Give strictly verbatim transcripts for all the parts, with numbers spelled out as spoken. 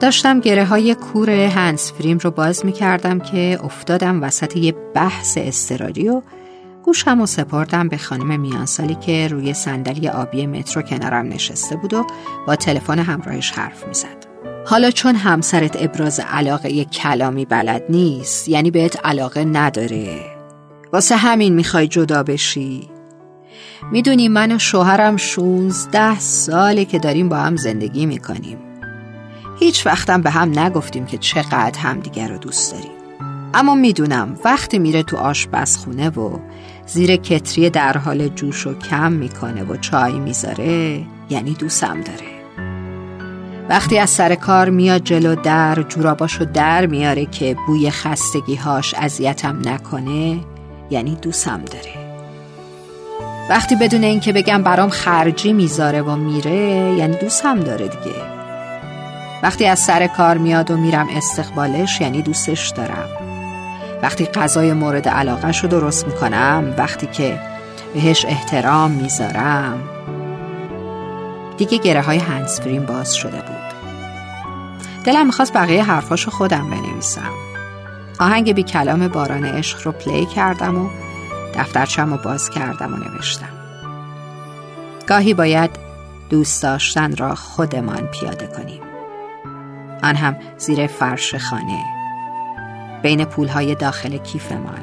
داشتم گره های کور هندزفریم رو باز می‌کردم که افتادم وسط یه بحث اضطراری و گوشم رو سپردم به خانم میانسالی که روی صندلی آبی مترو کنارم نشسته بود و با تلفن همراهش حرف می‌زد. حالا چون همسرت ابراز علاقه یه کلامی بلد نیست، یعنی بهت علاقه نداره، واسه همین میخوای جدا بشی. میدونی من و شوهرم شانزده ساله که داریم با هم زندگی میکنیم، هیچ وقتم به هم نگفتیم که چقدر همدیگر رو دوست داریم، اما میدونم وقتی میره تو آشپزخونه و زیر کتری در حال جوش و کم میکنه و چای میذاره، یعنی دوستم داره. وقتی از سر کار میاد جلو در، جوراباشو در میاره که بوی خستگیهاش اذیتم نکنه، یعنی دوستم داره. وقتی بدون این که بگم برام خرجی میذاره و میره، یعنی دوستم داره دیگه. وقتی از سر کار میاد و میرم استقبالش، یعنی دوستش دارم. وقتی غذای مورد علاقه شو درست میکنم، وقتی که بهش احترام میذارم، دیگه گره های هندزفریم باز شده بود. دلم میخواست بقیه حرفاشو خودم بنویسم. آهنگ بی کلام باران عشق رو پلی کردم و دفترچم رو باز کردم و نوشتم: گاهی باید دوست داشتن را خودمان پیاده کنیم، آن هم زیر فرش خانه، بین پولهای داخل کیفمان،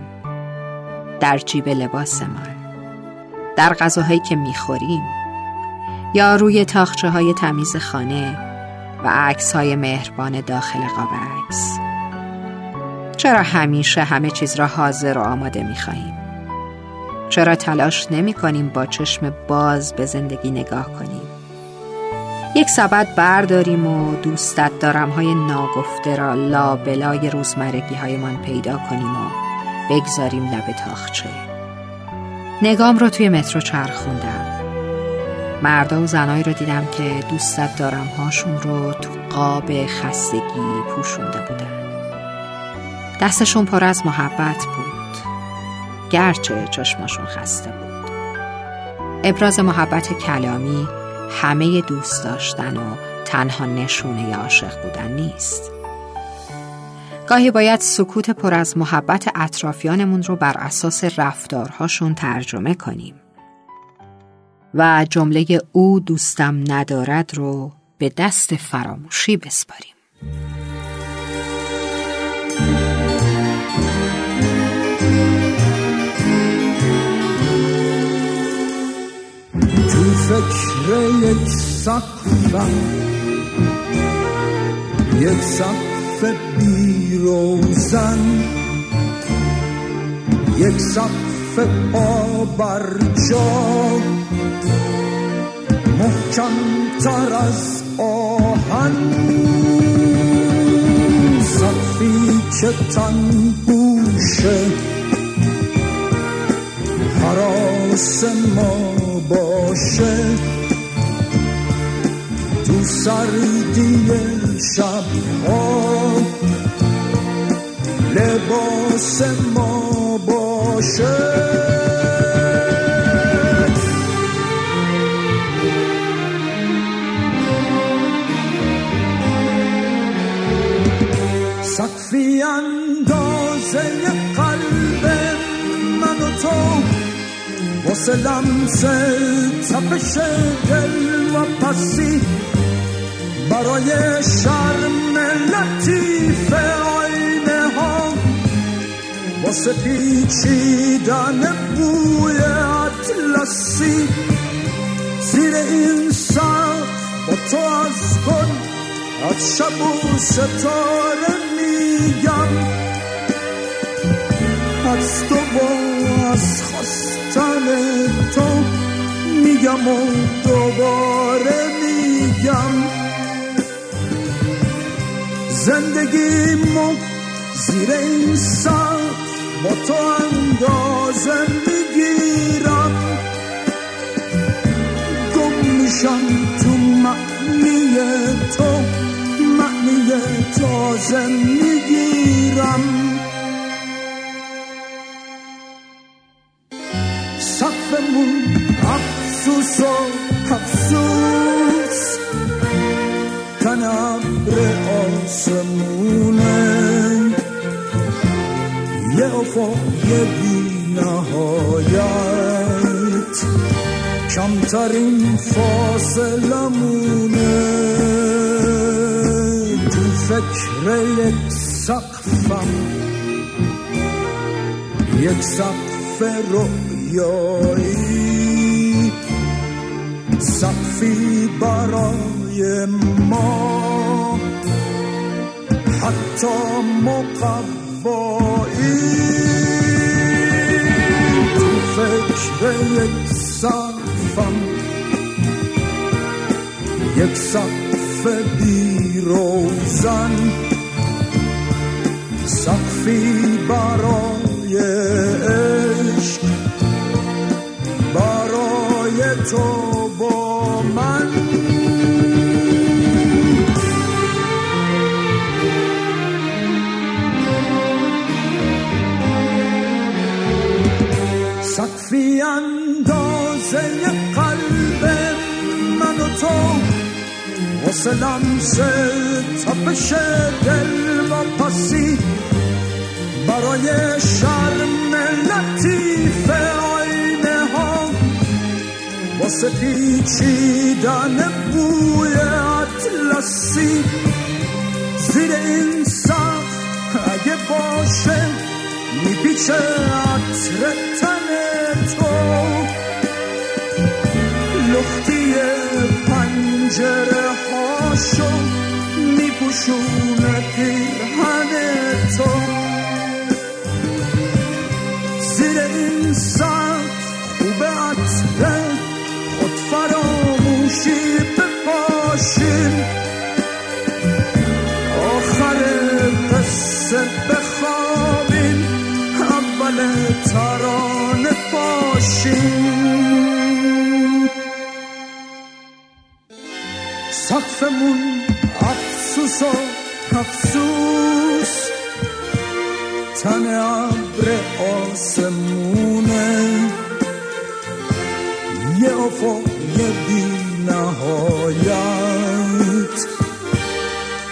در جیب لباسمان، در غذاهایی که میخوریم یا روی تاخچه های تمیز خانه و عکس های مهربان داخل قاب عکس. چرا همیشه همه چیز را حاضر و آماده می خواهیم؟ چرا تلاش نمی کنیم با چشم باز به زندگی نگاه کنیم؟ یک سبد برداریم و دوستت دارم های ناگفته را لابلای روزمرگی های من پیدا کنیم و بگذاریم لب تاخچه. نگام را توی مترو چرخوندم. مردا و زنایی رو دیدم که دوستت دارم هاشون رو تو قاب خستگی پوشونده بودن. دستشون پر از محبت بود، گرچه چشماشون خسته بود. ابراز محبت کلامی همه دوست داشتن و تنها نشونه ی عاشق بودن نیست. گاهی باید سکوت پر از محبت اطرافیانمون رو بر اساس رفتارهاشون ترجمه کنیم و جمله او دوستم ندارد رو به دست فراموشی بسپاریم. تو فکر یک سقفم، یک سقف بیروزن، یک سقف آبرجا، محکم تر از آهن، سقفی که تن بوشه حراس ما باشه، تو سردی شبها لباس ما باشه. سقفی اندازه قلب من و تو، واسه لمس تپش دل و پسی، برای شرم لطیف آینه ها، واسه پیچیدن بوی اطلسی، زیر این سقف با تو از گل، از شب و ستاره از تو با از خواستن تو میگم و دوباره میگم، زندگیمو زیر این سقف با تو اندازه میگیرم، گم میشم تو معنی تو، معنی تازه میگیرم. سقفمون افسوس و افسوس، تن ابر وفای بی نهایت کمترین فاصله مونه تو فکر یک سقفم، یک سقف رویایی، سقفی برای ما حتی مقوایی، تو فکر یک سقفم، یک سقف بی روزن، سقفی برای عشق، برای تو با من. سقفی اندازه قلب من و تو، حسلم سه تپش دل و پسی برای شرم لطیف آینه ها، واسه پیچیدن بوی اطلسی زیر این سقف، اگه باشه میپیچه عطر تن تو، لختی پنجره هاشو میپوشونه پیرهن تو، زیر این سقف خوبه عطره خود فراموشی بپاشیم، آخر قصه بخوابیم، اول ترانه باشیم. سقفمون افسوس و افسوس، تن عبر آسمونه، یه افای بی نهایت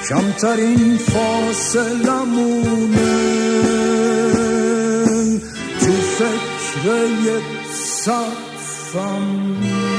کمترین فاصله مونه تو فکر یک سقفم.